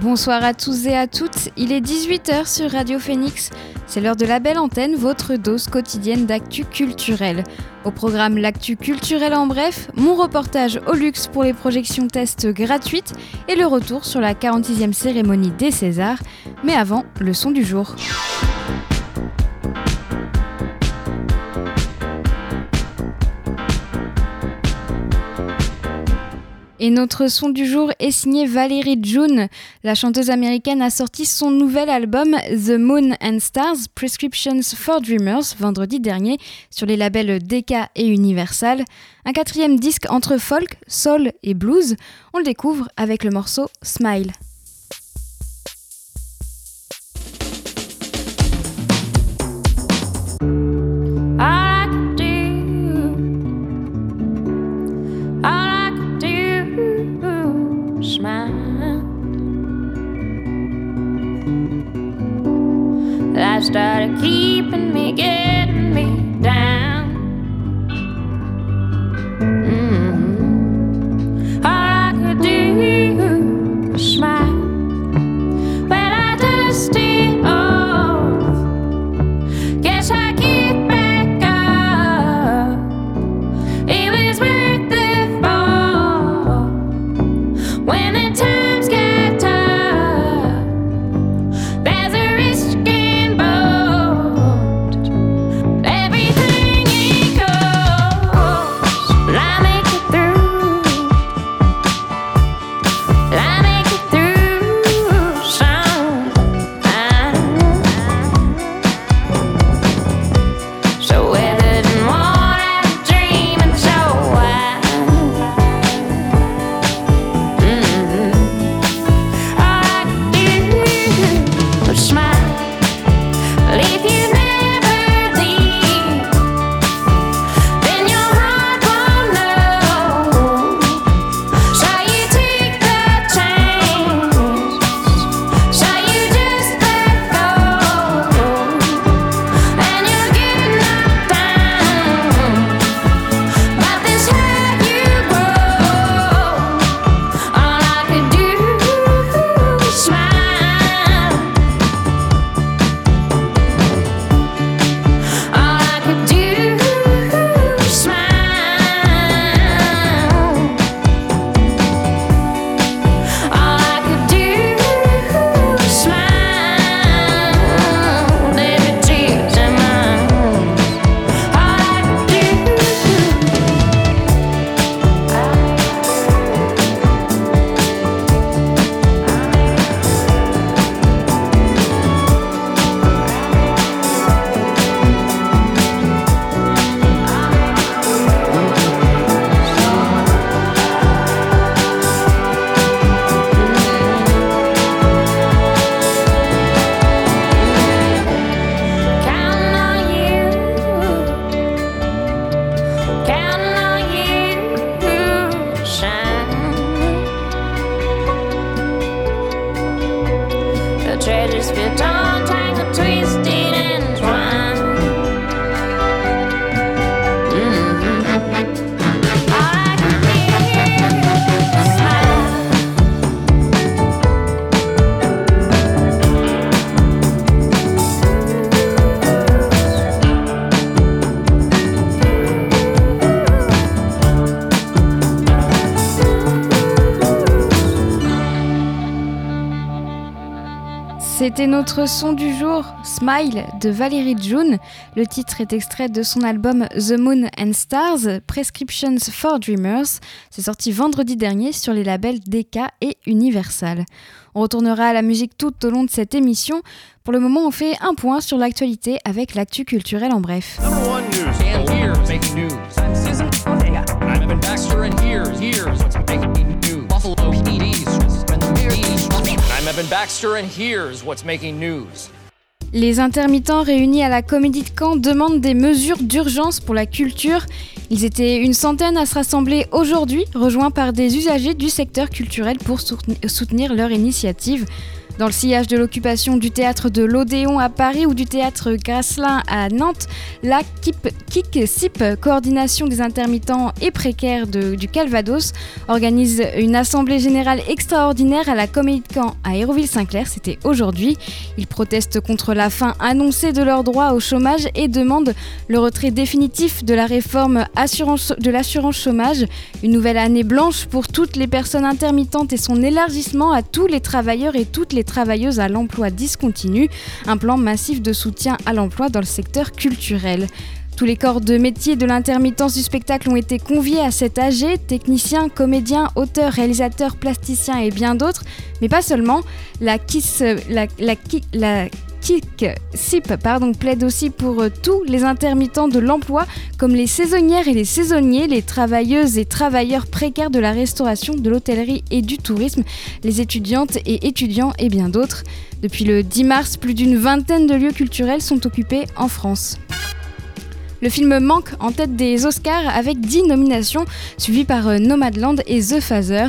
Bonsoir à tous et à toutes, il est 18h sur Radio Phoenix. C'est l'heure de La Belle Antenne, votre dose quotidienne d'actu culturelle. Au programme l'actu culturelle en bref, mon reportage au luxe pour les projections tests gratuites et le retour sur la 46e cérémonie des Césars. Mais avant, le son du jour. Et notre son du jour est signé Valérie June. La chanteuse américaine a sorti son nouvel album The Moon and Stars Prescriptions for Dreamers vendredi dernier sur les labels Decca et Universal. Un quatrième disque entre folk, soul et blues. On le découvre avec le morceau Smile. Life started keeping me, getting me down. All I could do was smile, but I dusted it off. Guess I get back up. It was worth the fall. When the times got tough, there's a risk. C'était notre son du jour, Smile de Valérie June. Le titre est extrait de son album The Moon and Stars, Prescriptions for Dreamers. C'est sorti vendredi dernier sur les labels Decca et Universal. On retournera à la musique tout au long de cette émission. Pour le moment, on fait un point sur l'actualité avec l'actu culturelle en bref. Les intermittents réunis à la Comédie de Caen demandent des mesures d'urgence pour la culture. Ils étaient une centaine à se rassembler aujourd'hui, rejoints par des usagers du secteur culturel pour soutenir leur initiative. Dans le sillage de l'occupation du théâtre de l'Odéon à Paris ou du théâtre Graslin à Nantes, la KICSIP, coordination des intermittents et précaires du Calvados, organise une assemblée générale extraordinaire à la Comédie de Caen à Hérouville-Saint-Clair, c'était aujourd'hui. Ils protestent contre la fin annoncée de leurs droits au chômage et demandent le retrait définitif de la réforme de l'assurance chômage, une nouvelle année blanche pour toutes les personnes intermittentes et son élargissement à tous les travailleurs et toutes les travailleuses à l'emploi discontinu, un plan massif de soutien à l'emploi dans le secteur culturel. Tous les corps de métier de l'intermittence du spectacle ont été conviés à cet AG, techniciens, comédiens, auteurs, réalisateurs, plasticiens et bien d'autres, mais pas seulement. La KICSIP plaide aussi pour tous les intermittents de l'emploi, comme les saisonnières et les saisonniers, les travailleuses et travailleurs précaires de la restauration, de l'hôtellerie et du tourisme, les étudiantes et étudiants et bien d'autres. Depuis le 10 mars, plus d'une vingtaine de lieux culturels sont occupés en France. Le film manque en tête des Oscars avec 10 nominations, suivi par Nomadland et The Father.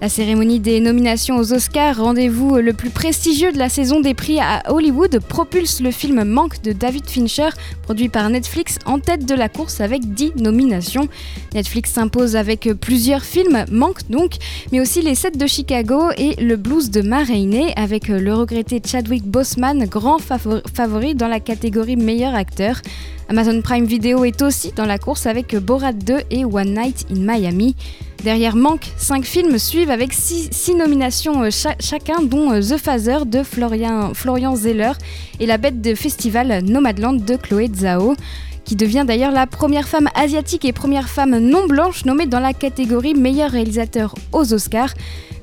La cérémonie des nominations aux Oscars, rendez-vous le plus prestigieux de la saison des prix à Hollywood, propulse le film Manque de David Fincher, produit par Netflix, en tête de la course avec 10 nominations. Netflix s'impose avec plusieurs films, Manque donc, mais aussi Les 7 de Chicago et Le Blues de Ma Rainey, avec le regretté Chadwick Boseman, grand favori dans la catégorie meilleur acteur. Amazon Prime Video est aussi dans la course avec Borat 2 et One Night in Miami. Derrière Manque, 5 films suivent avec 6 nominations chacun, dont The Father de Florian Zeller et La Bête de Festival Nomadland de Chloé Zhao, qui devient d'ailleurs la première femme asiatique et première femme non blanche nommée dans la catégorie meilleur réalisateur aux Oscars.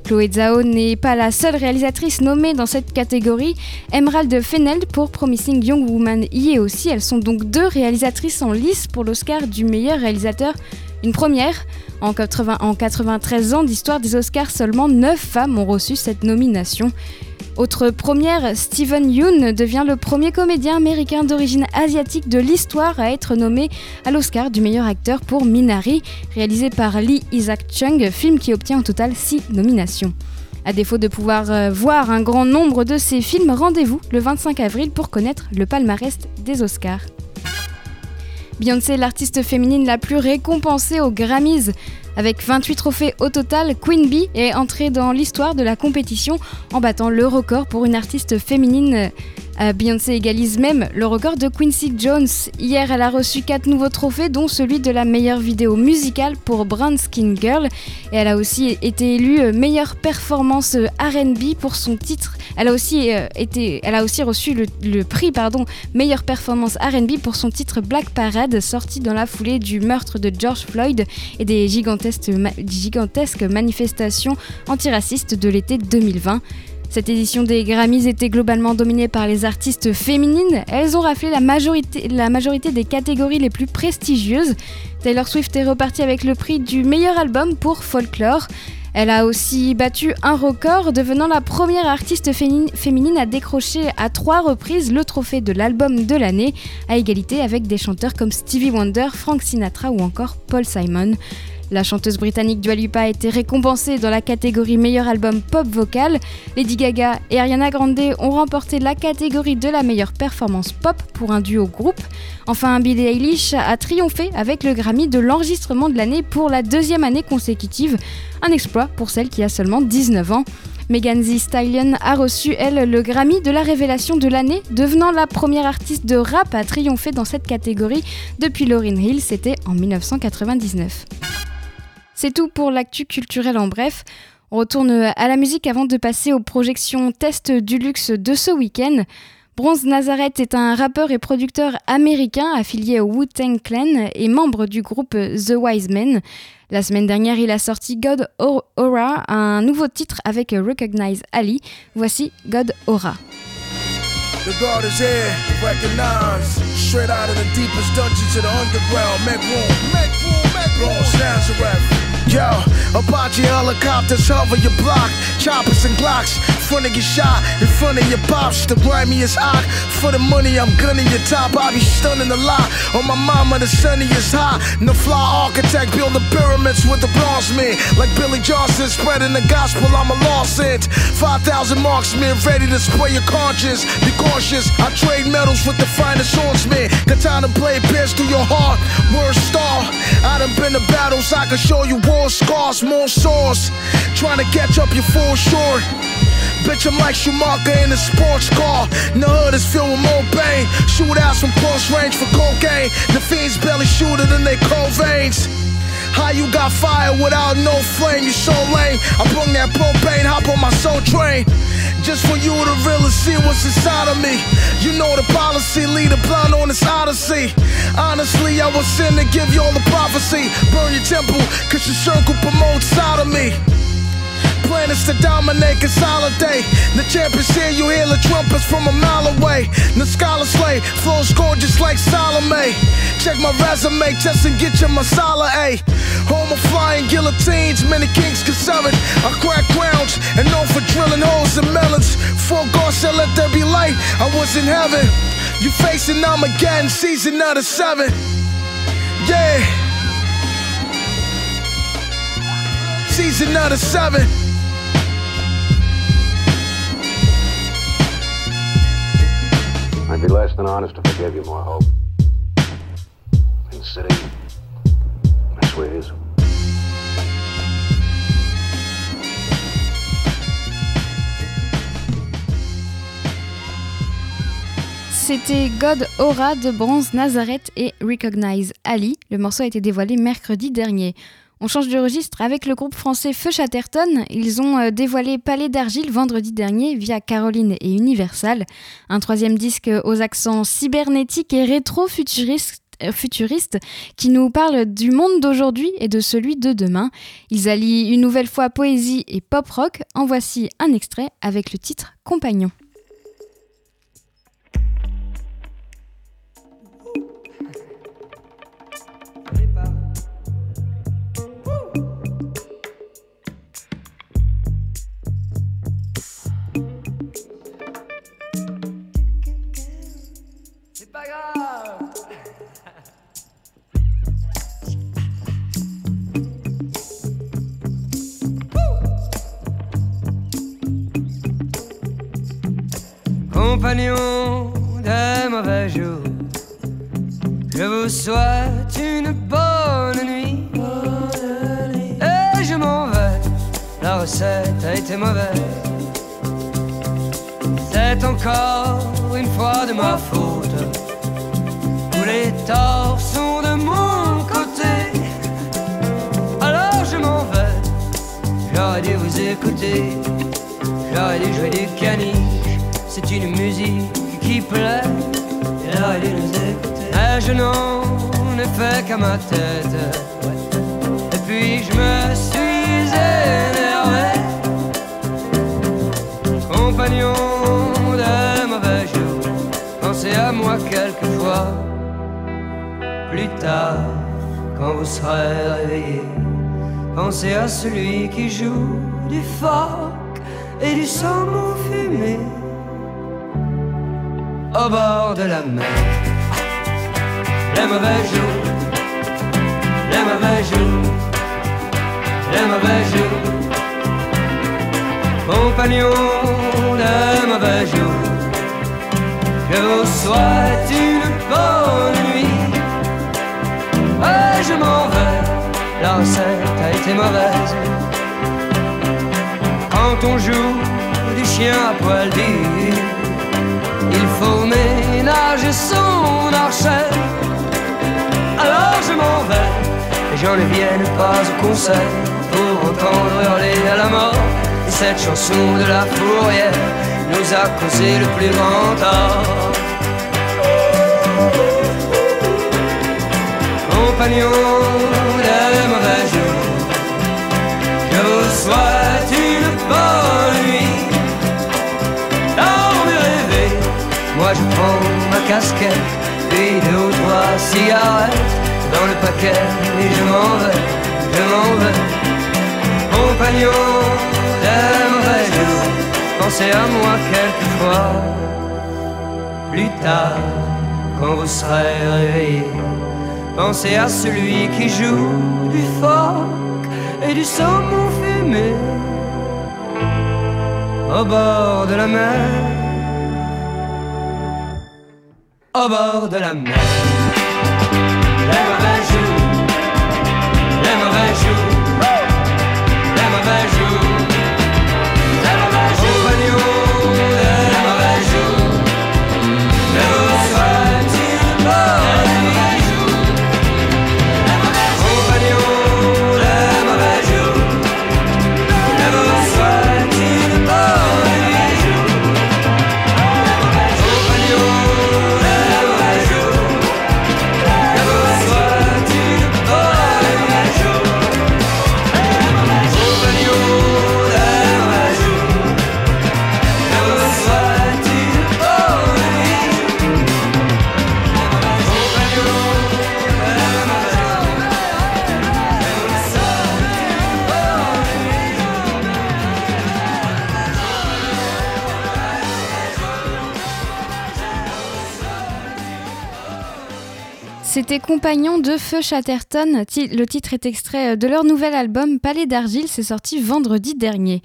Chloé Zhao n'est pas la seule réalisatrice nommée dans cette catégorie. Emerald Fennell pour Promising Young Woman y est aussi. Elles sont donc 2 réalisatrices en lice pour l'Oscar du meilleur réalisateur. Une première, en 93 ans d'histoire des Oscars, seulement 9 femmes ont reçu cette nomination. Autre première, Steven Yeun devient le premier comédien américain d'origine asiatique de l'histoire à être nommé à l'Oscar du meilleur acteur pour Minari, réalisé par Lee Isaac Chung, film qui obtient au total 6 nominations. À défaut de pouvoir voir un grand nombre de ces films, rendez-vous le 25 avril pour connaître le palmarès des Oscars. Beyoncé est l'artiste féminine la plus récompensée aux Grammys. Avec 28 trophées au total, Queen Bee est entrée dans l'histoire de la compétition en battant le record pour une artiste féminine. Beyoncé égalise même le record de Quincy Jones. Hier, elle a reçu 4 nouveaux trophées, dont celui de la meilleure vidéo musicale pour Brown Skin Girl. Et elle a aussi été élue meilleure performance R&B pour son titre. Elle a aussi reçu le prix meilleure performance R&B pour son titre Black Parade, sorti dans la foulée du meurtre de George Floyd et des gigantesques manifestations antiracistes de l'été 2020. Cette édition des Grammys était globalement dominée par les artistes féminines. Elles ont raflé la majorité des catégories les plus prestigieuses. Taylor Swift est repartie avec le prix du meilleur album pour Folklore. Elle a aussi battu un record, devenant la première artiste féminine à décrocher à 3 reprises le trophée de l'album de l'année, à égalité avec des chanteurs comme Stevie Wonder, Frank Sinatra ou encore Paul Simon. La chanteuse britannique Dua Lipa a été récompensée dans la catégorie meilleur album pop vocal. Lady Gaga et Ariana Grande ont remporté la catégorie de la meilleure performance pop pour un duo groupe. Enfin, Billie Eilish a triomphé avec le Grammy de l'enregistrement de l'année pour la 2e année consécutive, un exploit pour celle qui a seulement 19 ans. Megan Thee Stallion a reçu, elle, le Grammy de la révélation de l'année, devenant la première artiste de rap à triompher dans cette catégorie depuis Lauryn Hill, c'était en 1999. C'est tout pour l'actu culturelle en bref. On retourne à la musique avant de passer aux projections test du luxe de ce week-end. Bronze Nazareth est un rappeur et producteur américain affilié au Wu-Tang Clan et membre du groupe The Wise Men. La semaine dernière, il a sorti God Aura, un nouveau titre avec Recognize Ali. Voici God Aura. The God is here, recognize. Straight out of the deepest dungeons to the underground. Make room, Bronze Nazareth. Yo, Apache helicopters hover your block, choppers and Glocks, in front of your shot, in front of your pops, the grimiest ock. For the money I'm gunning your top, I be stunning a lot. On my mama, the sunny is hot. No fly architect building pyramids with the bronze men, like Billy Johnson spreading the gospel. I'm a lost end. 5,000 marksmen ready to spray your conscience. Be cautious. I trade medals with the finest swordsmen. Katana blade pierce through your heart. Word star. I done been to battles. I can show you war scars, more sores. Trying to catch up your full short. Bitch, I'm like Schumacher in a sports car. The hood is filled with more pain. Shootouts from close range for cocaine. The fiends barely shoot it in their cold veins. How you got fire without no flame? You so lame. I bring that propane, hop on my soul train. Just for you to really see what's inside of me. You know the policy, lead a blind on this odyssey. Honestly, I was sin to give you all the prophecy. Burn your temple, cause your circle promotes out of me. Planets to dominate, consolidate. The champions here, you hear the trumpets from a mile away. The scholar slay, flows gorgeous like Salome. Check my resume, just and get you my solid A. Home of flying guillotines, many kings conserved. I crack grounds and known for drilling holes and melons. For God said let there be light, I was in heaven. You facing Armageddon, season of the 7. Yeah. Season of the 7. I'd be less than honest if I gave you more hope. In the city, that's where it is. C'était God Aura de Bronze Nazareth et Recognize Ali. Le morceau a été dévoilé mercredi dernier. On change de registre avec le groupe français Feu Chatterton. Ils ont dévoilé Palais d'Argile vendredi dernier via Caroline et Universal. Un troisième disque aux accents cybernétiques et rétro-futuristes qui nous parle du monde d'aujourd'hui et de celui de demain. Ils allient une nouvelle fois poésie et pop-rock. En voici un extrait avec le titre « Compagnon ». Compagnon des mauvais jours, je vous souhaite une bonne nuit. Bonne nuit. Et je m'en vais, la recette a été mauvaise. C'est encore une fois de ma faute. Tous les torts sont de mon côté. Alors je m'en vais, j'aurais dû vous écouter. J'aurais dû jouer du caniche. C'est une musique qui plaît, j'aurais dû nous écouter. Mais je n'en ai fait qu'à ma tête. Et puis je me suis énervé. Compagnon de mauvais jours, pensez à moi quelquefois. Plus tard, quand vous serez réveillés, pensez à celui qui joue du phoque et du saumon fumé au bord de la mer. Les mauvais jours, les mauvais jours, les mauvais jours. Compagnons des mauvais jours, je vous souhaite une bonne nuit. Et je m'en vais, la recette a été mauvaise. Quand on joue du chien à poil dur, il faut ménager son archet. Alors je m'en vais, les gens ne viennent pas au concert pour entendre hurler à la mort. Et cette chanson de la fourrière nous a causé le plus grand tort. Compagnons des mauvais jours, je vous souhaite une bonne nuit. Moi je prends ma casquette, puis 2 ou 3 cigarettes dans le paquet et je m'en vais, je m'en vais. compagnon merveilleux, pensez à moi quelquefois, plus tard, quand vous serez réveillé, pensez à celui qui joue du phoque et du saumon fumé au bord de la mer, au bord de la mer. Les mauvais jours, les mauvais jours, les mauvais jours, les mauvais jours, ne vous soit-il pas les mauvais jours, les mauvais compagnons, les mauvais jours, ne vous soit-il pas les mauvais jours, les mauvais compagnons, les mauvais jours, ne vous soit-il pas les mauvais jours. C'était Compagnon de Feu Chatterton, le titre est extrait de leur nouvel album Palais d'Argile, c'est sorti vendredi dernier.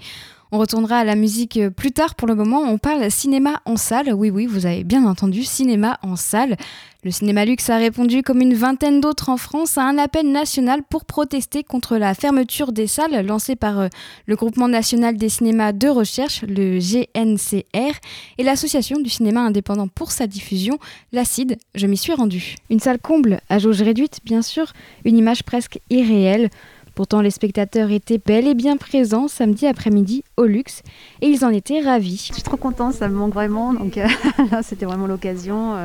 On retournera à la musique plus tard, pour le moment on parle cinéma en salle, oui vous avez bien entendu, cinéma en salle. Le Cinéma Lux a répondu comme une vingtaine d'autres en France à un appel national pour protester contre la fermeture des salles lancée par le Groupement National des Cinémas de Recherche, le GNCR, et l'association du cinéma indépendant pour sa diffusion, l'ACID. Je m'y suis rendue. Une salle comble, à jauge réduite bien sûr, une image presque irréelle. Pourtant, les spectateurs étaient bel et bien présents samedi après-midi au Luxe et ils en étaient ravis. Je suis trop contente, ça me manque vraiment, donc là c'était vraiment l'occasion.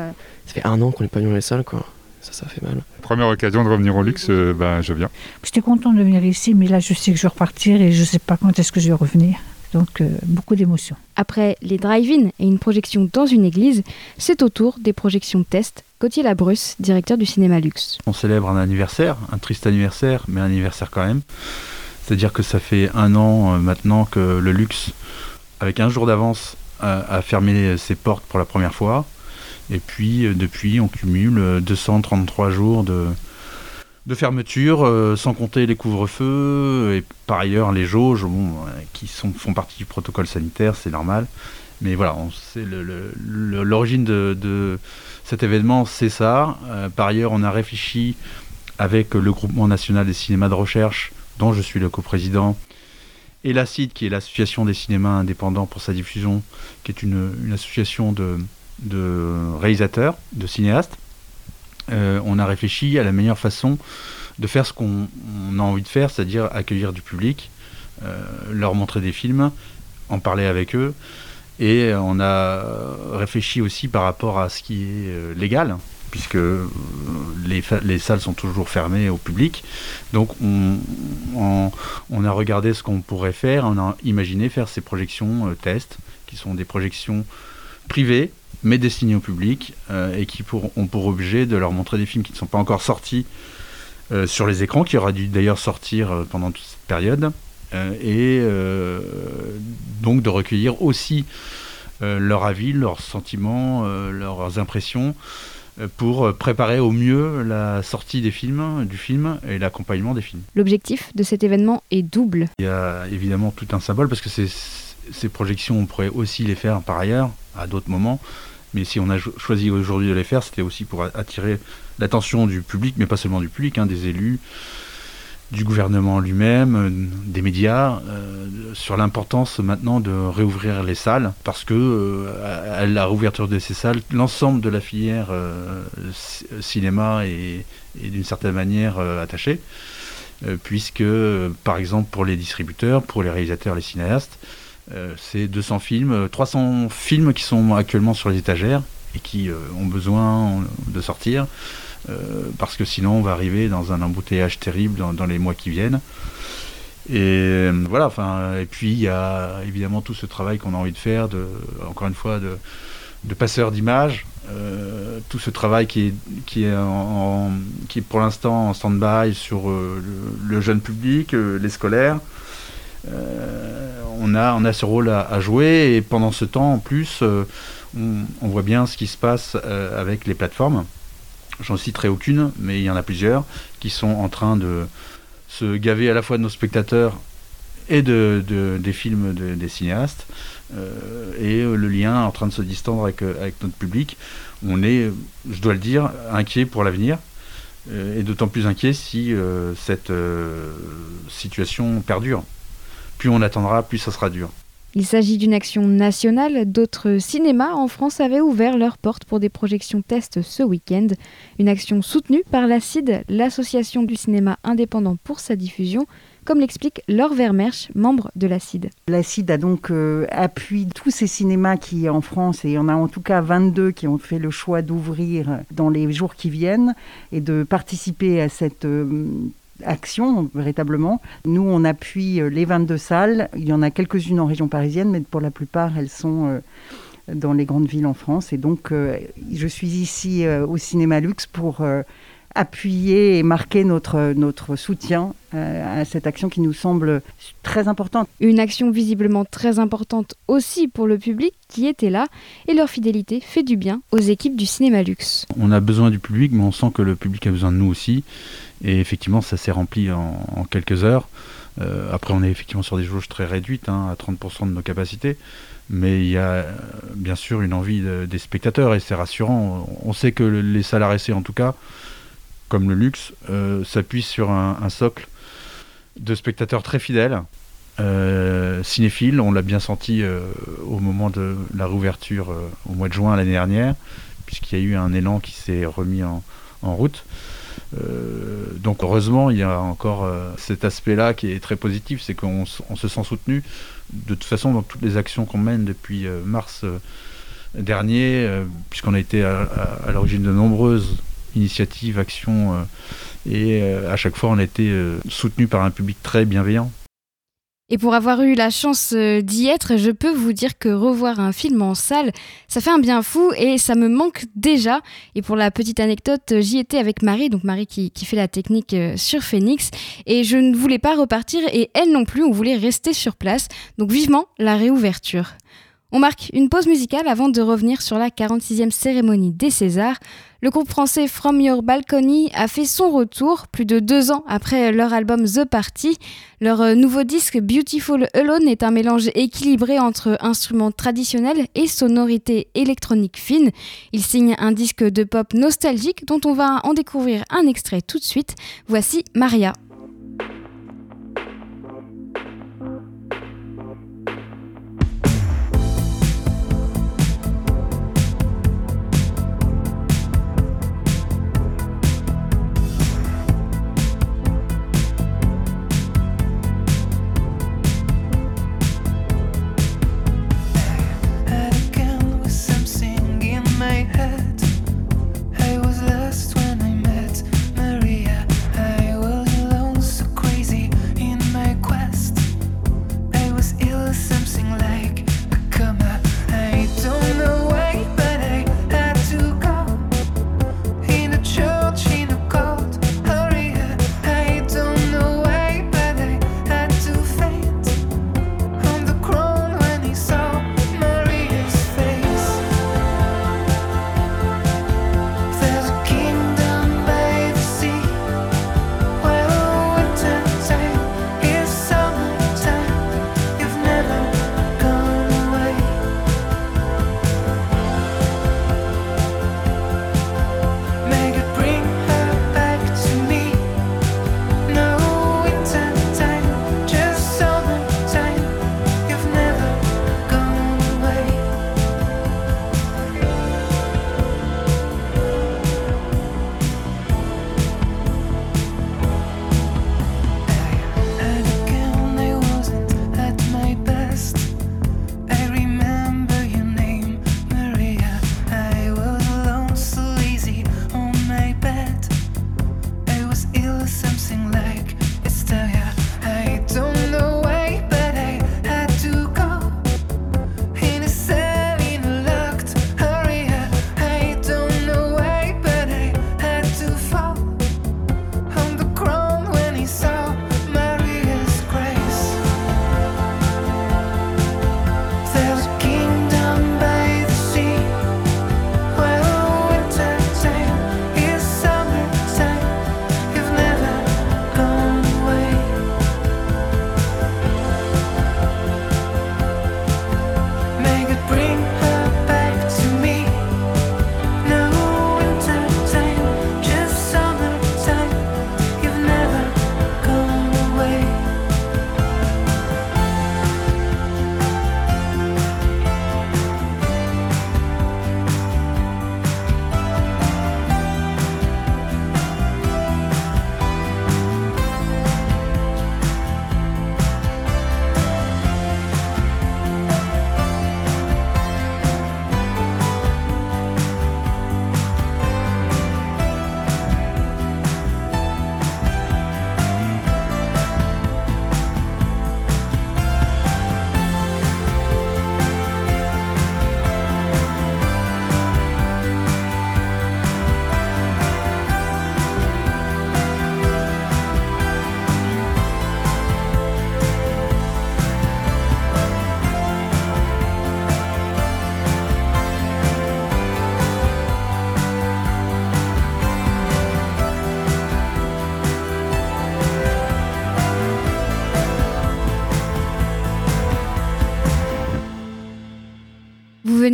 Ça fait 1 an qu'on n'est pas venu dans les salles, quoi. Ça fait mal. Première occasion de revenir au Luxe, je viens. J'étais contente de venir ici, mais là je sais que je vais repartir et je ne sais pas quand est-ce que je vais revenir. Donc beaucoup d'émotions. Après les drive-in et une projection dans une église, c'est au tour des projections test. Cotier Labrusse, directeur du Cinéma Lux. On célèbre un anniversaire, un triste anniversaire, mais un anniversaire quand même. C'est-à-dire que ça fait 1 an maintenant que le Luxe, avec 1 jour d'avance, a fermé ses portes pour la première fois. Et puis depuis, on cumule 233 jours de fermeture, sans compter les couvre-feux et par ailleurs les jauges qui font partie du protocole sanitaire, c'est normal. Mais voilà, c'est l'origine de cet événement, c'est ça. Par ailleurs, on a réfléchi avec le Groupement National des Cinémas de Recherche, dont je suis le coprésident, et l'ACID, qui est l'Association des Cinémas Indépendants pour sa diffusion, qui est une association de réalisateurs, de cinéastes. On a réfléchi à la meilleure façon de faire ce qu'on a envie de faire, c'est-à-dire accueillir du public, leur montrer des films, en parler avec eux. Et on a réfléchi aussi par rapport à ce qui est légal, puisque les salles sont toujours fermées au public. Donc on a regardé ce qu'on pourrait faire, on a imaginé faire ces projections tests, qui sont des projections privées, mais destinées au public, et qui ont pour objet de leur montrer des films qui ne sont pas encore sortis sur les écrans, qui auraient dû d'ailleurs sortir pendant toute cette période. Et donc de recueillir aussi leur avis, leurs sentiments, leurs impressions pour préparer au mieux la sortie du film et l'accompagnement des films. L'objectif de cet événement est double. Il y a évidemment tout un symbole parce que ces projections, on pourrait aussi les faire par ailleurs à d'autres moments. Mais si on a choisi aujourd'hui de les faire, c'était aussi pour attirer l'attention du public, mais pas seulement du public, des élus, du gouvernement lui-même, des médias, sur l'importance maintenant de réouvrir les salles, parce que à la réouverture de ces salles, l'ensemble de la filière cinéma est d'une certaine manière attachée, puisque par exemple pour les distributeurs, pour les réalisateurs, les cinéastes, c'est 200 films, 300 films qui sont actuellement sur les étagères et qui ont besoin de sortir. Parce que sinon on va arriver dans un embouteillage terrible dans les mois qui viennent et puis il y a évidemment tout ce travail qu'on a envie de faire de passeur d'images, tout ce travail qui est pour l'instant en stand-by sur le jeune public, les scolaires On a ce rôle à jouer, et pendant ce temps en plus on voit bien ce qui se passe avec les plateformes. J'en citerai aucune, mais il y en a plusieurs qui sont en train de se gaver à la fois de nos spectateurs et des films des cinéastes, et le lien en train de se distendre avec notre public. On est, je dois le dire, inquiet pour l'avenir, et d'autant plus inquiet si cette situation perdure. Plus on attendra, plus ça sera dur. Il s'agit d'une action nationale. D'autres cinémas en France avaient ouvert leurs portes pour des projections tests ce week-end. Une action soutenue par la CID, l'association du cinéma indépendant pour sa diffusion, comme l'explique Laure Vermersch, membre de la CID. La CID a donc appuyé tous ces cinémas qui, en France, et il y en a en tout cas 22 qui ont fait le choix d'ouvrir dans les jours qui viennent et de participer à cette action, véritablement. Nous, on appuie les 22 salles. Il y en a quelques-unes en région parisienne, mais pour la plupart, elles sont dans les grandes villes en France. Et donc, je suis ici au Cinéma Lux pour appuyer et marquer notre soutien à cette action qui nous semble très importante. Une action visiblement très importante aussi pour le public qui était là, et leur fidélité fait du bien aux équipes du Cinéma Lux. On a besoin du public, mais on sent que le public a besoin de nous aussi, et effectivement ça s'est rempli en quelques heures. Après, on est effectivement sur des jauges très réduites, à 30% de nos capacités, mais il y a bien sûr une envie des spectateurs, et c'est rassurant. On sait que les salles RSC, en tout cas comme le Luxe, s'appuie sur un socle de spectateurs très fidèles, cinéphiles. On l'a bien senti au moment de la réouverture au mois de juin l'année dernière, puisqu'il y a eu un élan qui s'est remis en route. Donc heureusement, il y a encore cet aspect-là qui est très positif, c'est qu'on se sent soutenu. De toute façon, dans toutes les actions qu'on mène depuis mars dernier, puisqu'on a été à l'origine de nombreuses initiatives, actions, et à chaque fois on a été soutenus par un public très bienveillant. Et pour avoir eu la chance d'y être, je peux vous dire que revoir un film en salle, ça fait un bien fou et ça me manque déjà. Et pour la petite anecdote, j'y étais avec Marie, donc Marie qui fait la technique sur Phoenix, et je ne voulais pas repartir, et elle non plus, on voulait rester sur place, donc vivement la réouverture. On marque une pause musicale avant de revenir sur la 46e cérémonie des Césars. Le groupe français From Your Balcony a fait son retour plus de 2 ans après leur album The Party. Leur nouveau disque Beautiful Alone est un mélange équilibré entre instruments traditionnels et sonorités électroniques fines. Ils signent un disque de pop nostalgique dont on va en découvrir un extrait tout de suite. Voici Maria. I was lost when I met Maria. I was alone.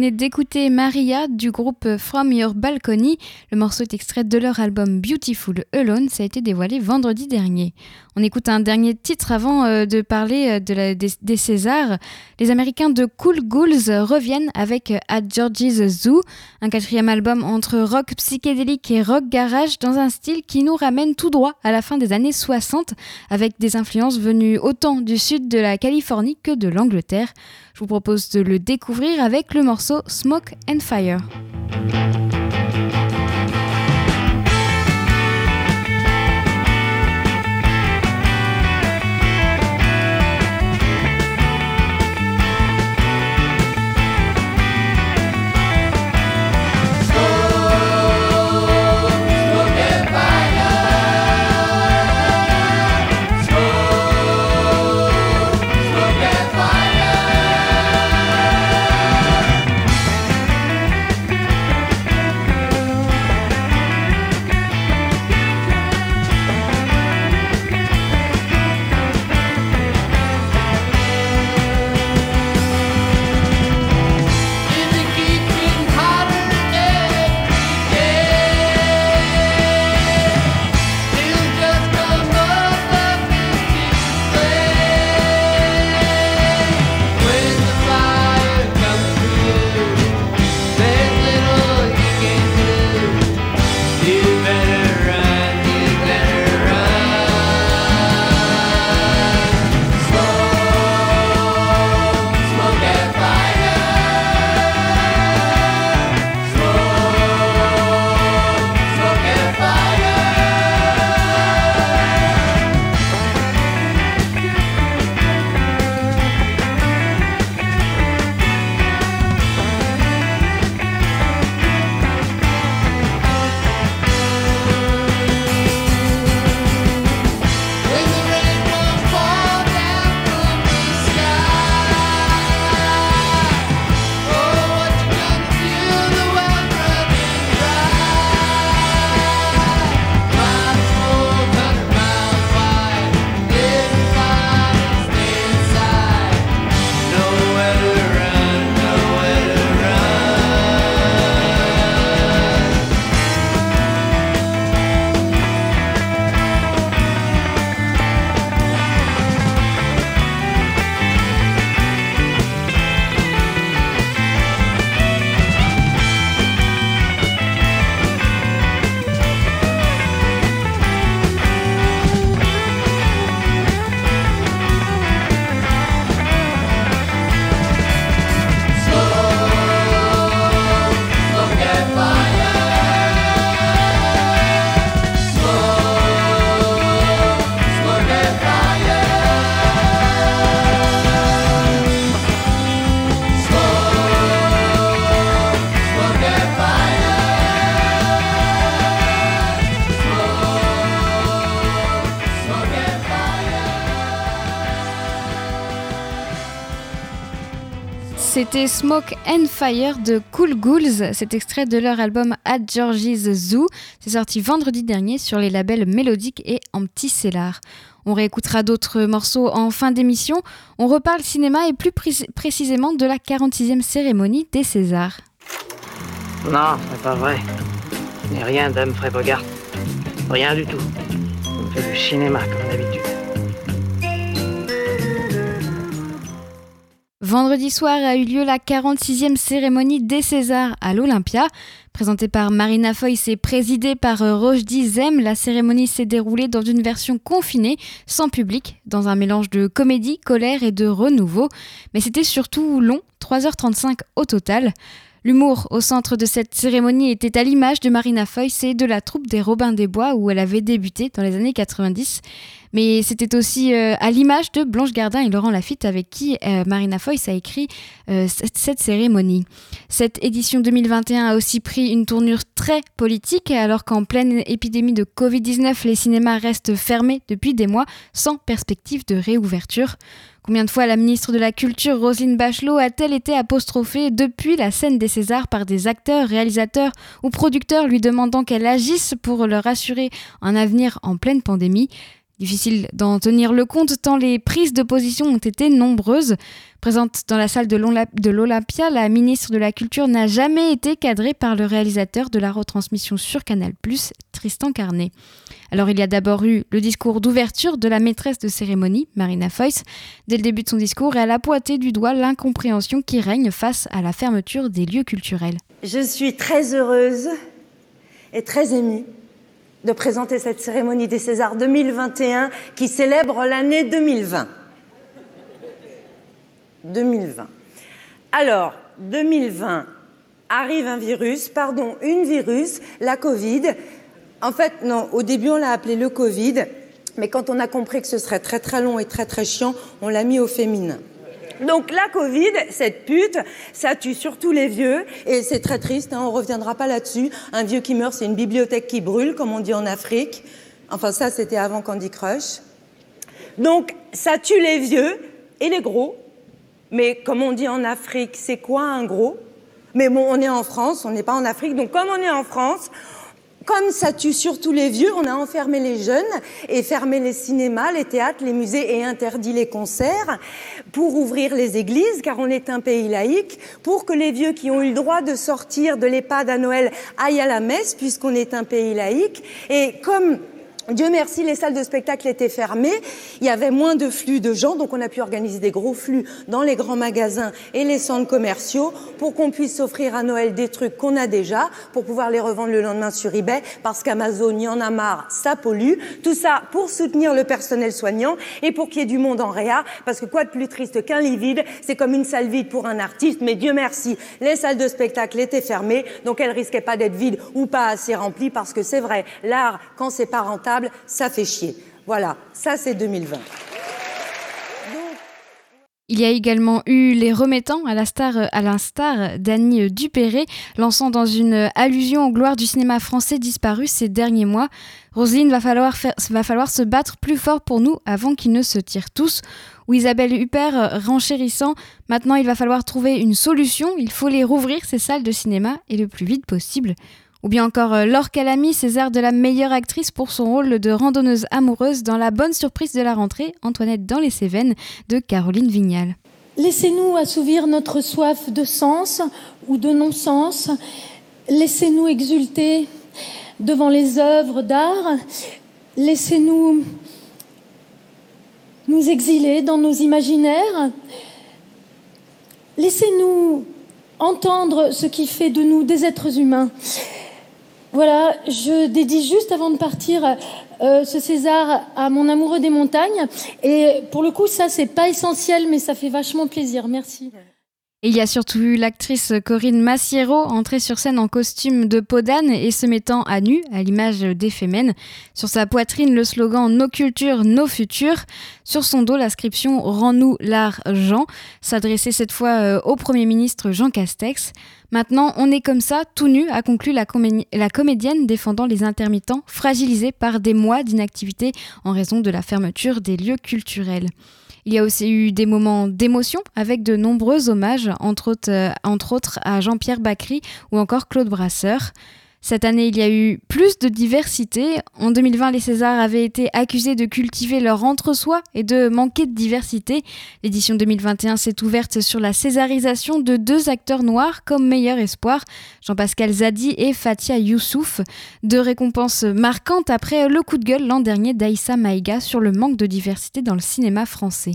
venez d'écouter Maria du groupe From Your Balcony. Le morceau est extrait de leur album Beautiful Alone. Ça a été dévoilé vendredi dernier. On écoute un dernier titre avant de parler des Césars. Les Américains de Cool Ghouls reviennent avec At George's Zoo, un quatrième album entre rock psychédélique et rock garage dans un style qui nous ramène tout droit à la fin des années 60 avec des influences venues autant du sud de la Californie que de l'Angleterre. Je vous propose de le découvrir avec le morceau Smoke and Fire. C'était Smoke and Fire de Cool Ghouls, cet extrait de leur album At George's Zoo. C'est sorti vendredi dernier sur les labels Mélodique et Antilles. On réécoutera d'autres morceaux en fin d'émission. On reparle cinéma et plus précisément de la 46e cérémonie des Césars. Non, c'est pas vrai. Je n'ai rien d'Humphrey Bogart. Rien du tout. On fait du cinéma comme d'habitude. Vendredi soir a eu lieu la 46e cérémonie des Césars à l'Olympia. Présentée par Marina Foïs et présidée par Rochdi Zem, la cérémonie s'est déroulée dans une version confinée, sans public, dans un mélange de comédie, colère et de renouveau. Mais c'était surtout long, 3h35 au total. L'humour au centre de cette cérémonie était à l'image de Marina Foïs et de la troupe des Robins des Bois où elle avait débuté dans les années 90. Mais c'était aussi à l'image de Blanche Gardin et Laurent Lafitte avec qui Marina Foïs a écrit cette cérémonie. Cette édition 2021 a aussi pris une tournure très politique alors qu'en pleine épidémie de Covid-19, les cinémas restent fermés depuis des mois sans perspective de réouverture. Combien de fois la ministre de la Culture, Roselyne Bachelot, a-t-elle été apostrophée depuis la scène des Césars par des acteurs, réalisateurs ou producteurs lui demandant qu'elle agisse pour leur assurer un avenir en pleine pandémie ? Difficile d'en tenir le compte tant les prises de position ont été nombreuses. Présente dans la salle de l'Olympia, la ministre de la Culture n'a jamais été cadrée par le réalisateur de la retransmission sur Canal+, Tristan Carnet. Alors il y a d'abord eu le discours d'ouverture de la maîtresse de cérémonie, Marina Foïs. Dès le début de son discours, elle a pointé du doigt l'incompréhension qui règne face à la fermeture des lieux culturels. Je suis très heureuse et très émue de présenter cette cérémonie des Césars 2021 qui célèbre l'année 2020. 2020. Alors, 2020, arrive une virus, la Covid. En fait, non, au début, on l'a appelé le Covid, mais quand on a compris que ce serait très, très long et très, très chiant, on l'a mis au féminin. Donc, la Covid, cette pute, ça tue surtout les vieux. Et c'est très triste, hein, on reviendra pas là-dessus. Un vieux qui meurt, c'est une bibliothèque qui brûle, comme on dit en Afrique. Enfin, ça, c'était avant Candy Crush. Donc, ça tue les vieux et les gros. Mais comme on dit en Afrique, c'est quoi un gros? Mais bon, on est en France, on n'est pas en Afrique. Donc, comme on est en France... Comme ça tue surtout les vieux, on a enfermé les jeunes et fermé les cinémas, les théâtres, les musées et interdit les concerts pour ouvrir les églises, car on est un pays laïque, pour que les vieux qui ont eu le droit de sortir de l'EHPAD à Noël aillent à la messe, puisqu'on est un pays laïque. Et comme, Dieu merci, les salles de spectacle étaient fermées, il y avait moins de flux de gens, donc on a pu organiser des gros flux dans les grands magasins et les centres commerciaux pour qu'on puisse s'offrir à Noël des trucs qu'on a déjà, pour pouvoir les revendre le lendemain sur eBay, parce qu'Amazon y en a marre, ça pollue. Tout ça pour soutenir le personnel soignant et pour qu'il y ait du monde en réa, parce que quoi de plus triste qu'un lit vide, c'est comme une salle vide pour un artiste, mais Dieu merci, les salles de spectacle étaient fermées, donc elles risquaient pas d'être vides ou pas assez remplies, parce que c'est vrai, l'art, quand c'est pas rentable, ça fait chier. Voilà, ça c'est 2020. Il y a également eu les remettants, à l'instar d'Annie Dupéré, lançant dans une allusion aux gloires du cinéma français disparu ces derniers mois. Roselyne, va falloir se battre plus fort pour nous avant qu'ils ne se tirent tous. Ou Isabelle Huppert, renchérissant, maintenant il va falloir trouver une solution, il faut les rouvrir ces salles de cinéma et le plus vite possible. Ou bien encore Laure Calamy, César de la meilleure actrice pour son rôle de randonneuse amoureuse dans La bonne surprise de la rentrée, Antoinette dans les Cévennes, de Caroline Vignal. Laissez-nous assouvir notre soif de sens ou de non-sens. Laissez-nous exulter devant les œuvres d'art. Laissez-nous nous exiler dans nos imaginaires. Laissez-nous entendre ce qui fait de nous des êtres humains. Voilà, je dédie juste avant de partir ce César à mon amoureux des montagnes. Et pour le coup, ça, c'est pas essentiel, mais ça fait vachement plaisir. Merci. Et il y a surtout eu l'actrice Corinne Massiero, entrée sur scène en costume de peau d'âne et se mettant à nu, à l'image des Femmes. Sur sa poitrine, le slogan « Nos cultures, nos futurs ». Sur son dos, l'inscription « Rends-nous l'art, Jean », s'adressait cette fois au Premier ministre Jean Castex. Maintenant, on est comme ça, tout nu, a conclu la comédienne défendant les intermittents fragilisés par des mois d'inactivité en raison de la fermeture des lieux culturels. Il y a aussi eu des moments d'émotion avec de nombreux hommages, entre autres à Jean-Pierre Bacry ou encore Claude Brasseur. Cette année, il y a eu plus de diversité. En 2020, les Césars avaient été accusés de cultiver leur entre-soi et de manquer de diversité. L'édition 2021 s'est ouverte sur la césarisation de deux acteurs noirs comme meilleur espoir, Jean-Pascal Zadi et Fatia Youssouf. Deux récompenses marquantes après le coup de gueule l'an dernier d'Aïssa Maïga sur le manque de diversité dans le cinéma français.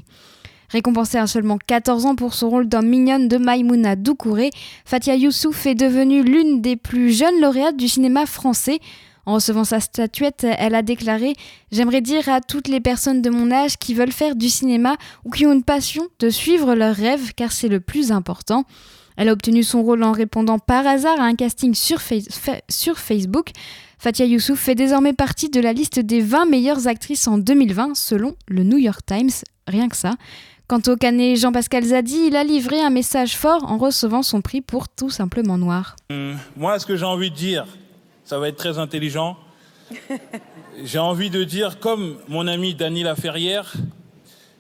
Récompensée à seulement 14 ans pour son rôle dans Mignonne de Maïmouna Doucouré, Fatia Youssouf est devenue l'une des plus jeunes lauréates du cinéma français. En recevant sa statuette, elle a déclaré « J'aimerais dire à toutes les personnes de mon âge qui veulent faire du cinéma ou qui ont une passion de suivre leurs rêves car c'est le plus important ». Elle a obtenu son rôle en répondant par hasard à un casting sur Facebook. Fatia Youssouf fait désormais partie de la liste des 20 meilleures actrices en 2020 selon le New York Times, rien que ça. Quant au canet Jean-Pascal Zadi, il a livré un message fort en recevant son prix pour Tout simplement noir. Moi, ce que j'ai envie de dire, ça va être très intelligent. J'ai envie de dire, comme mon ami Dany Laferrière,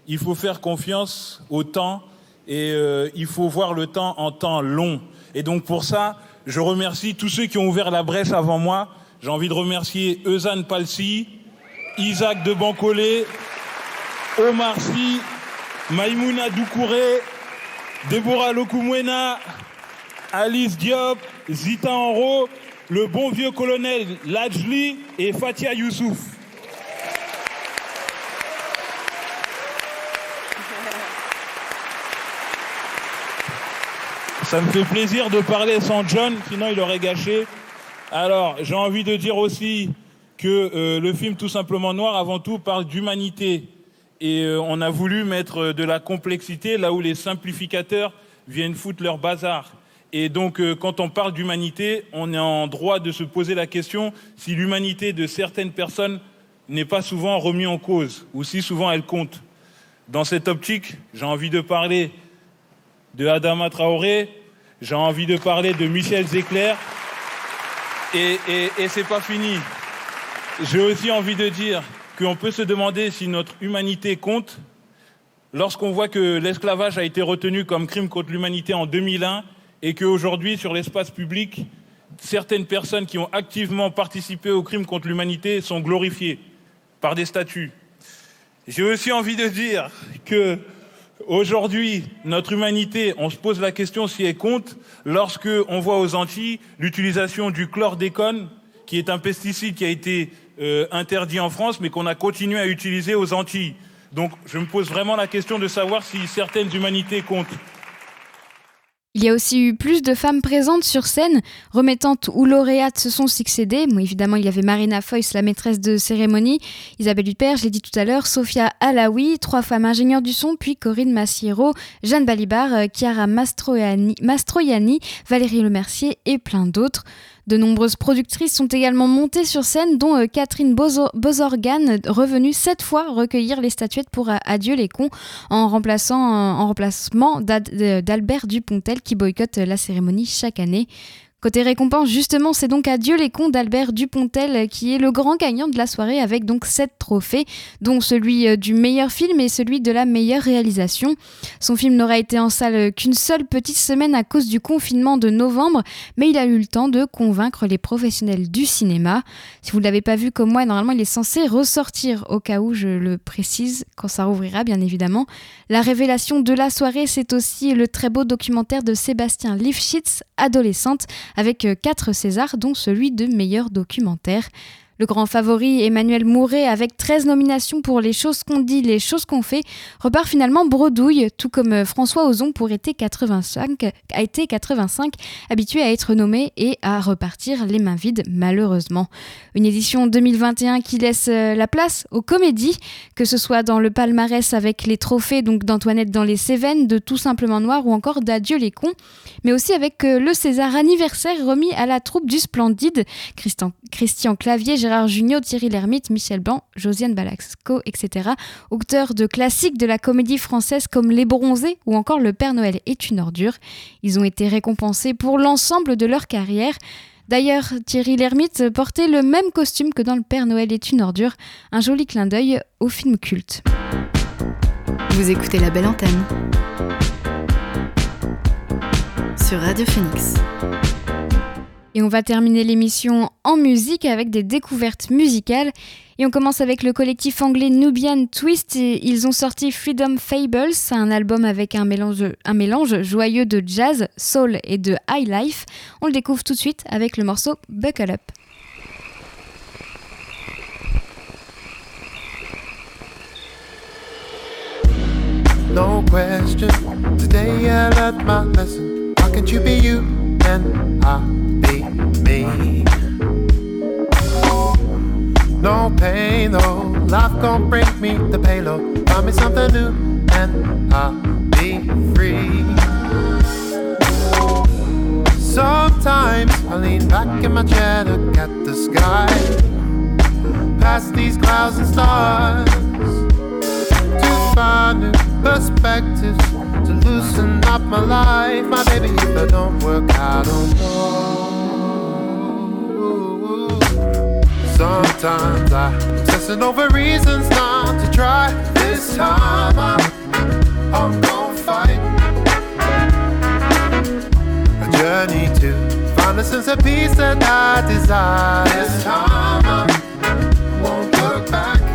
il faut faire confiance au temps et il faut voir le temps en temps long. Et donc pour ça, je remercie tous ceux qui ont ouvert la brèche avant moi. J'ai envie de remercier Eusanne Palsy, Isaac de Bancolé, Omar Sy, Maïmouna Doucouré, Déborah Lokoumouena, Alice Diop, Zita Enro, le bon vieux colonel Lajli et Fatia Youssouf. Ça me fait plaisir de parler sans John, sinon il aurait gâché. Alors, j'ai envie de dire aussi que le film Tout simplement noir, avant tout, parle d'humanité. Et on a voulu mettre de la complexité là où les simplificateurs viennent foutre leur bazar. Et donc, quand on parle d'humanité, on est en droit de se poser la question si l'humanité de certaines personnes n'est pas souvent remise en cause, ou si souvent elle compte. Dans cette optique, j'ai envie de parler de Adama Traoré, j'ai envie de parler de Michel Zecler, et c'est pas fini. J'ai aussi envie de dire qu'on peut se demander si notre humanité compte lorsqu'on voit que l'esclavage a été retenu comme crime contre l'humanité en 2001, et qu'aujourd'hui, sur l'espace public, certaines personnes qui ont activement participé au crime contre l'humanité sont glorifiées par des statues. J'ai aussi envie de dire que aujourd'hui, notre humanité, on se pose la question si elle compte, lorsque on voit aux Antilles l'utilisation du chlordécone, qui est un pesticide qui a été interdit en France, mais qu'on a continué à utiliser aux Antilles. Donc, je me pose vraiment la question de savoir si certaines humanités comptent. Il y a aussi eu plus de femmes présentes sur scène, remettantes ou lauréates se sont succédées. Bon, évidemment, il y avait Marina Foïs, la maîtresse de cérémonie, Isabelle Huppert, je l'ai dit tout à l'heure, Sophia Alaoui, trois femmes ingénieures du son, puis Corinne Massiero, Jeanne Balibar, Chiara Mastroianni, Valérie Lemercier et plein d'autres. De nombreuses productrices sont également montées sur scène, dont Catherine Bozorgan, revenue 7 fois recueillir les statuettes pour Adieu les cons, en remplacement d'Albert Dupontel qui boycotte la cérémonie chaque année. Côté récompense, justement, c'est donc Adieu les cons d'Albert Dupontel qui est le grand gagnant de la soirée avec donc 7 trophées, dont celui du meilleur film et celui de la meilleure réalisation. Son film n'aura été en salle qu'une seule petite semaine à cause du confinement de novembre, mais il a eu le temps de convaincre les professionnels du cinéma. Si vous ne l'avez pas vu comme moi, normalement il est censé ressortir, au cas où je le précise, quand ça rouvrira bien évidemment. La révélation de la soirée, c'est aussi le très beau documentaire de Sébastien Lifshitz, Adolescente, avec 4 Césars, dont celui de meilleur documentaire. Le grand favori, Emmanuel Mouret, avec 13 nominations pour Les choses qu'on dit, les choses qu'on fait, repart finalement bredouille, tout comme François Ozon pour Été 85, habitué à être nommé et à repartir les mains vides, malheureusement. Une édition 2021 qui laisse la place aux comédies, que ce soit dans le palmarès avec les trophées donc d'Antoinette dans les Cévennes, de Tout simplement noir ou encore d'Adieu les cons, mais aussi avec le César anniversaire remis à la troupe du Splendide, Christian Clavier, Gérard Jugnot, Thierry Lhermitte, Michel Blanc, Josiane Balasco, etc. Auteurs de classiques de la comédie française comme Les Bronzés ou encore Le Père Noël est une ordure. Ils ont été récompensés pour l'ensemble de leur carrière. D'ailleurs, Thierry Lhermitte portait le même costume que dans Le Père Noël est une ordure. Un joli clin d'œil au film culte. Vous écoutez La Belle Antenne sur Radio Phoenix. Et on va terminer l'émission en musique avec des découvertes musicales. Et on commence avec le collectif anglais Nubian Twist. Et ils ont sorti Freedom Fables, un album avec un mélange joyeux de jazz, soul et de high life. On le découvre tout de suite avec le morceau Buckle Up. No question, today I learned my lesson. How can you be you and I? Me. No pain though, life gon' bring me the payload. Find me something new and I'll be free. Sometimes I lean back in my chair to look at the sky, past these clouds and stars, to find new perspectives, to loosen up my life. My baby, if I don't work, I don't know. Sometimes I'm testing over reasons not to try. This time I'm gonna fight. A journey to find a sense of peace that I desire. This time I won't look back.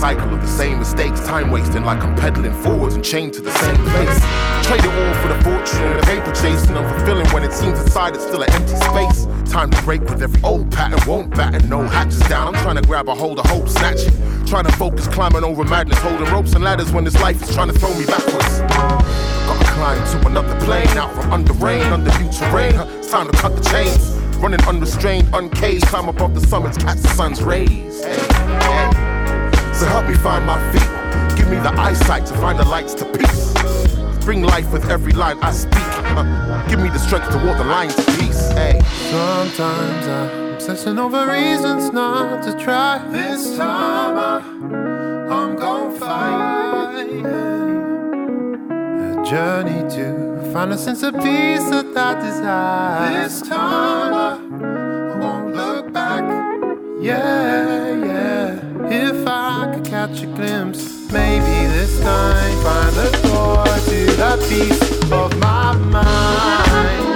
cycle of the same mistakes, time wasting like I'm peddling forwards and chained to the same place. Trade it all for the fortune and the paper chasing, unfulfilling when it seems inside it's still an empty space. Time to break with every old pattern, won't batten, no hatches down. I'm trying to grab a hold of hope, snatch it. Trying to focus, climbing over madness, holding ropes and ladders when this life is trying to throw me backwards. Gotta climb to another plane, out from under rain, under new terrain. It's time to cut the chains, running unrestrained, uncaged. Climb above the summits, catch the sun's rays. So help me find my feet, give me the eyesight to find the lights to peace. Bring life with every line I speak. Give me the strength to walk the lines to peace. Sometimes I'm obsessing over reasons not to try. This time I'm gon' fight a journey to find a sense of peace that I desire. This time I won't look back. Yeah, yeah. If I could catch a glimpse, maybe this time find the door to the peace of my mind.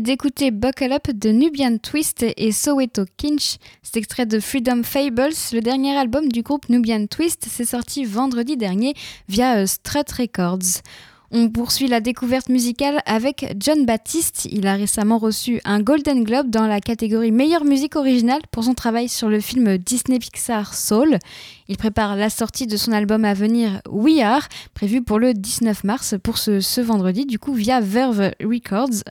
D'écouter Buckle Up de Nubian Twist et Soweto Kinch. Cet extrait de Freedom Fables, le dernier album du groupe Nubian Twist, s'est sorti vendredi dernier via Strut Records. On poursuit la découverte musicale avec John Baptiste. Il a récemment reçu un Golden Globe dans la catégorie meilleure musique originale pour son travail sur le film Disney Pixar Soul. Il prépare la sortie de son album à venir We Are, prévu pour le 19 mars, pour ce vendredi, du coup via Verve Records.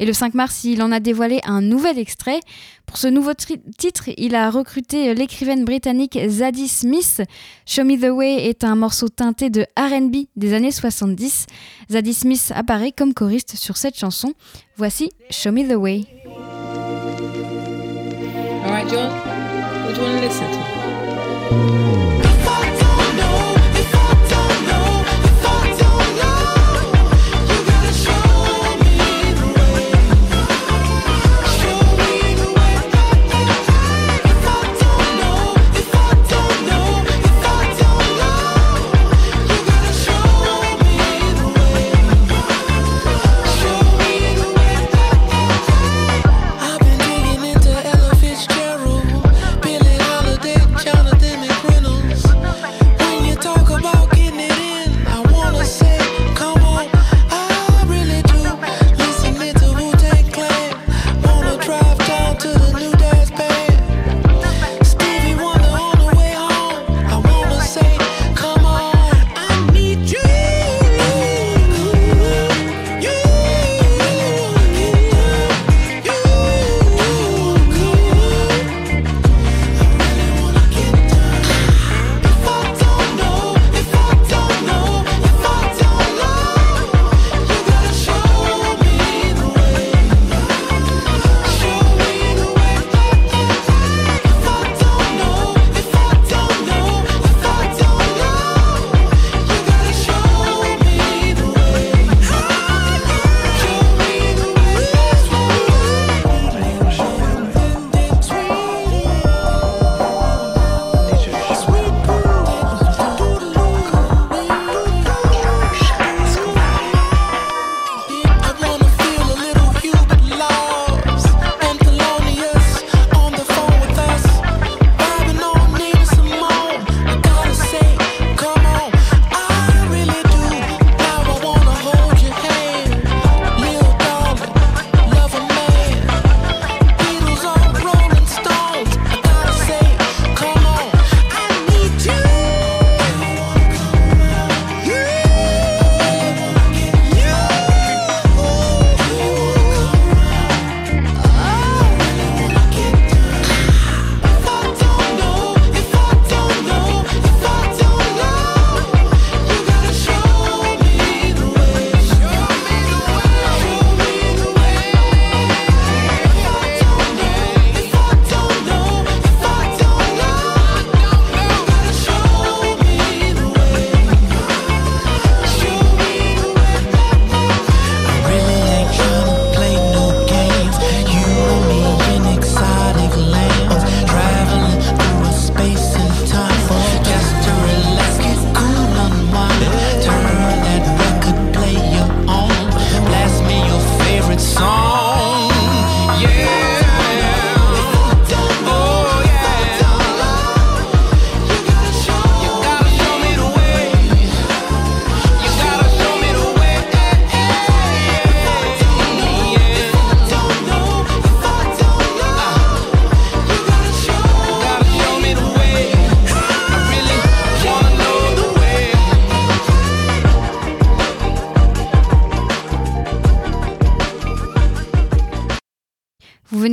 Et le 5 mars, il en a dévoilé un nouvel extrait. Pour ce nouveau titre, il a recruté l'écrivaine britannique Zadie Smith. Show Me The Way est un morceau teinté de R&B des années 70. Zadie Smith apparaît comme choriste sur cette chanson. Voici Show Me The Way. All right, John, what do you want to listen to? Jonathan and Reynolds.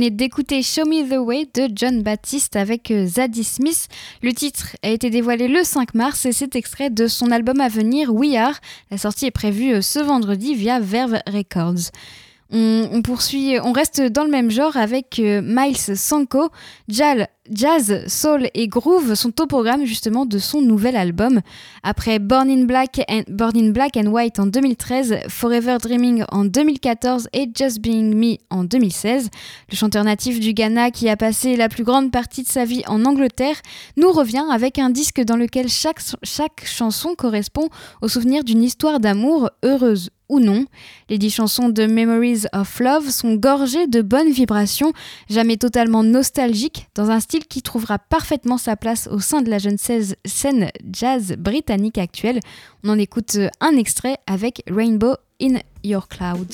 venez d'écouter Show Me the Way de John Baptiste avec Zadie Smith. Le titre a été dévoilé le 5 mars et c'est extrait de son album à venir We Are. La sortie est prévue ce vendredi via Verve Records. On poursuit, on reste dans le même genre avec Miles Sanko. Jazz, soul et groove sont au programme justement de son nouvel album. Après Born in Black and White en 2013, Forever Dreaming en 2014 et Just Being Me en 2016, le chanteur natif du Ghana qui a passé la plus grande partie de sa vie en Angleterre nous revient avec un disque dans lequel chaque chanson correspond au souvenir d'une histoire d'amour heureuse ou non. Les 10 chansons de Memories of Love sont gorgées de bonnes vibrations, jamais totalement nostalgiques, dans un style qui trouvera parfaitement sa place au sein de la jeune scène jazz britannique actuelle. On en écoute un extrait avec Rainbow in Your Cloud.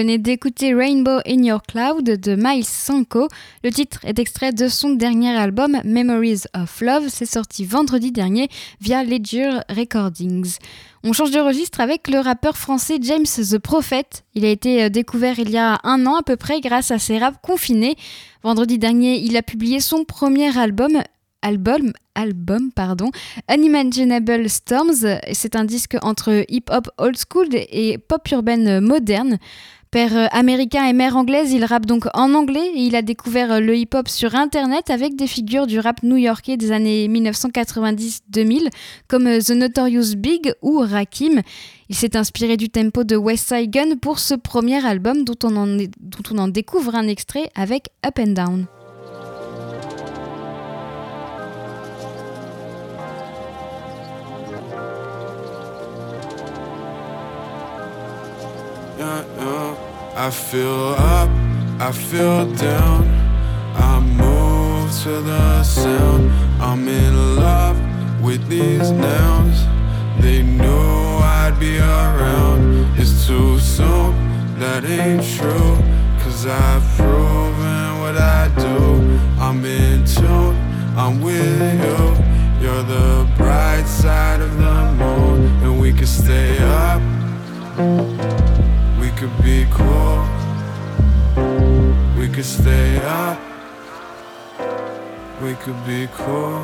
venez d'écouter Rainbow in Your Cloud de Miles Sanko. Le titre est extrait de son dernier album Memories of Love. C'est sorti vendredi dernier via Ledger Recordings. On change de registre avec le rappeur français James The Prophet. Il a été découvert il y a un an à peu près grâce à ses raps confinés. Vendredi dernier, il a publié son premier album, Unimaginable Storms. C'est un disque entre hip-hop old school et pop urbaine moderne. Père américain et mère anglaise, il rappe donc en anglais et il a découvert le hip-hop sur internet avec des figures du rap new-yorkais des années 1990-2000 comme The Notorious Big ou Rakim. Il s'est inspiré du tempo de West Side Gun pour ce premier album dont on en découvre un extrait avec Up and Down. I feel up, I feel down, I move to the sound. I'm in love with these nouns, they knew I'd be around. It's too soon, that ain't true, cause I've proven what I do. I'm in tune, I'm with you, you're the bright side of the moon. And we can stay up, we could be cool, we could stay up, we could be cool.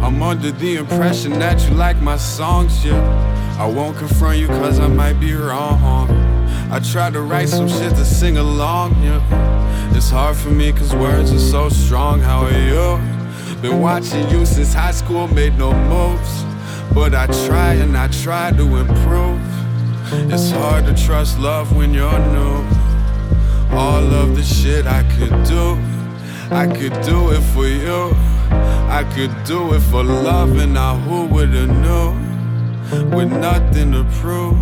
I'm under the impression that you like my songs, yeah. I won't confront you cause I might be wrong. I tried to write some shit to sing along, yeah. It's hard for me cause words are so strong. How are you? Been watching you since high school, made no moves, but I try and I try to improve. It's hard to trust love when you're new. All of the shit I could do it for you. I could do it for love, and now who would've knew? With nothing to prove,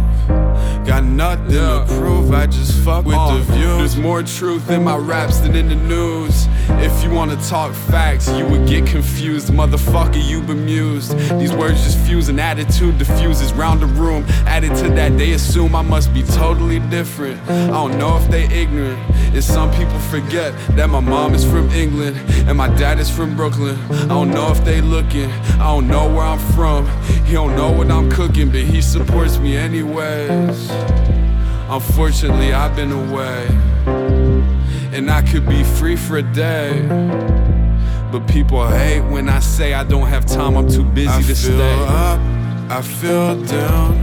got nothing to prove, I just fuck with the view. There's more truth in my raps than in the news. If you wanna talk facts, you would get confused. Motherfucker, you bemused. These words just fuse, an attitude diffuses round the room. Added to that, they assume I must be totally different. I don't know if they ignorant, and some people forget that my mom is from England and my dad is from Brooklyn. I don't know if they looking, I don't know where I'm from. He don't know what I'm cooking, but he supports me anyways. Unfortunately, I've been away, and I could be free for a day, but people hate when I say I don't have time, I'm too busy to stay. I feel up, I feel down,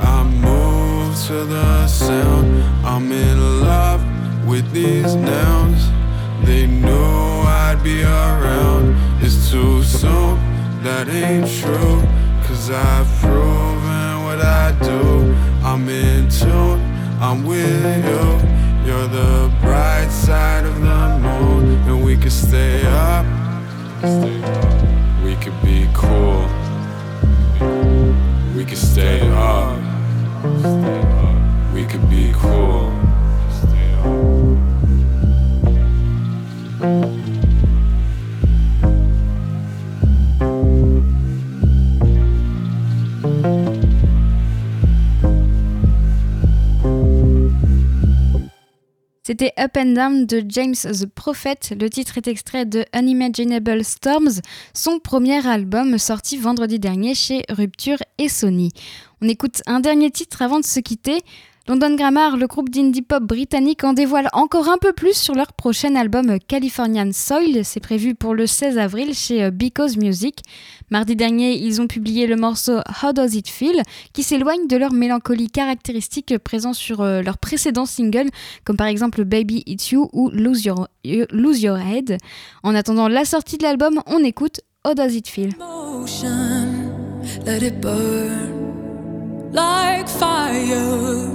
I move to the sound. I'm in love with these nouns, they knew I'd be around. It's too soon, that ain't true, cause I've proven what I do. I'm in tune, I'm with you, you're the bright side of the moon. And we could stay up, we could be cool, we could stay up, we could be cool. C'était Up and Down de James The Prophet. Le titre est extrait de Unimaginable Storms, son premier album sorti vendredi dernier chez Rupture et Sony. On écoute un dernier titre avant de se quitter. London Grammar, le groupe d'indie pop britannique, en dévoile encore un peu plus sur leur prochain album Californian Soil. C'est prévu pour le 16 avril chez Because Music. Mardi dernier, ils ont publié le morceau How Does It Feel, qui s'éloigne de leur mélancolie caractéristique présente sur leurs précédents singles, comme par exemple Baby It's You ou Lose Your Head. En attendant la sortie de l'album, on écoute How Does It Feel. Motion, let it burn like fire.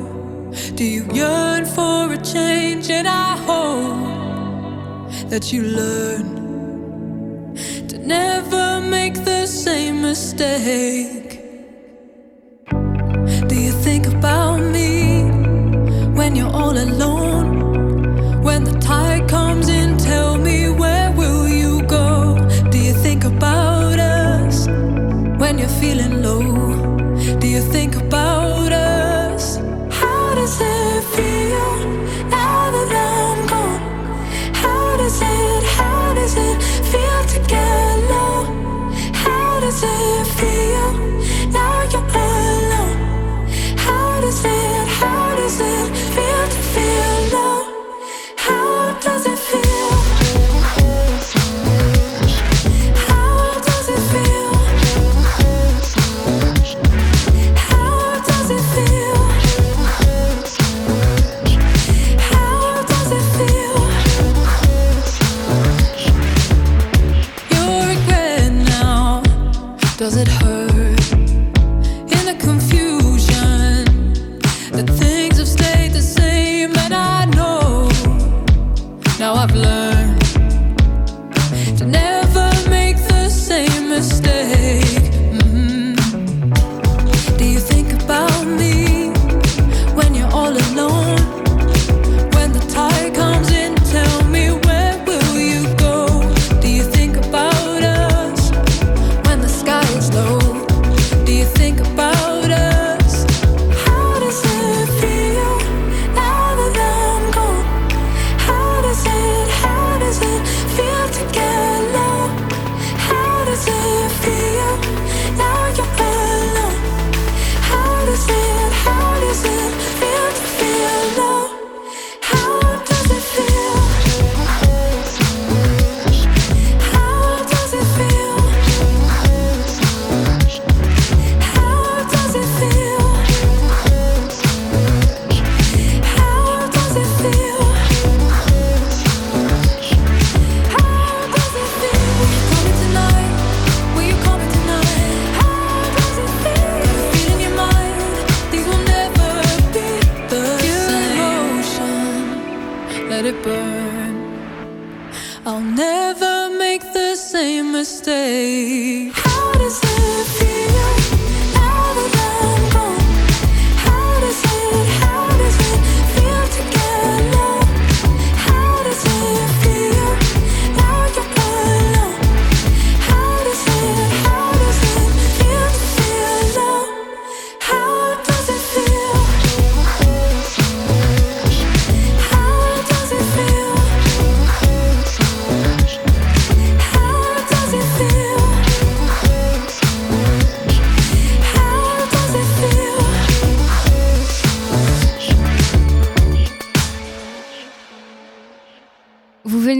Do you yearn for a change? And I hope that you learn to never make the same mistake. Do you think about me when you're all alone? When the tide comes in, tell me where will you go? Do you think about us when you're feeling low? Do you think about us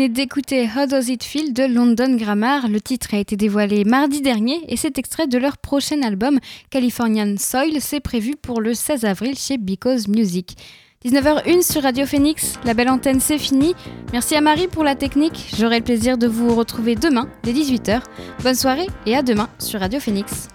D'écouter How Does It Feel de London Grammar. Le titre a été dévoilé mardi dernier et c'est extrait de leur prochain album Californian Soil. C'est prévu pour le 16 avril chez Because Music. 19h01 sur Radio Phoenix, la belle antenne c'est fini. Merci à Marie pour la technique. J'aurai le plaisir de vous retrouver demain dès 18h. Bonne soirée et à demain sur Radio Phoenix.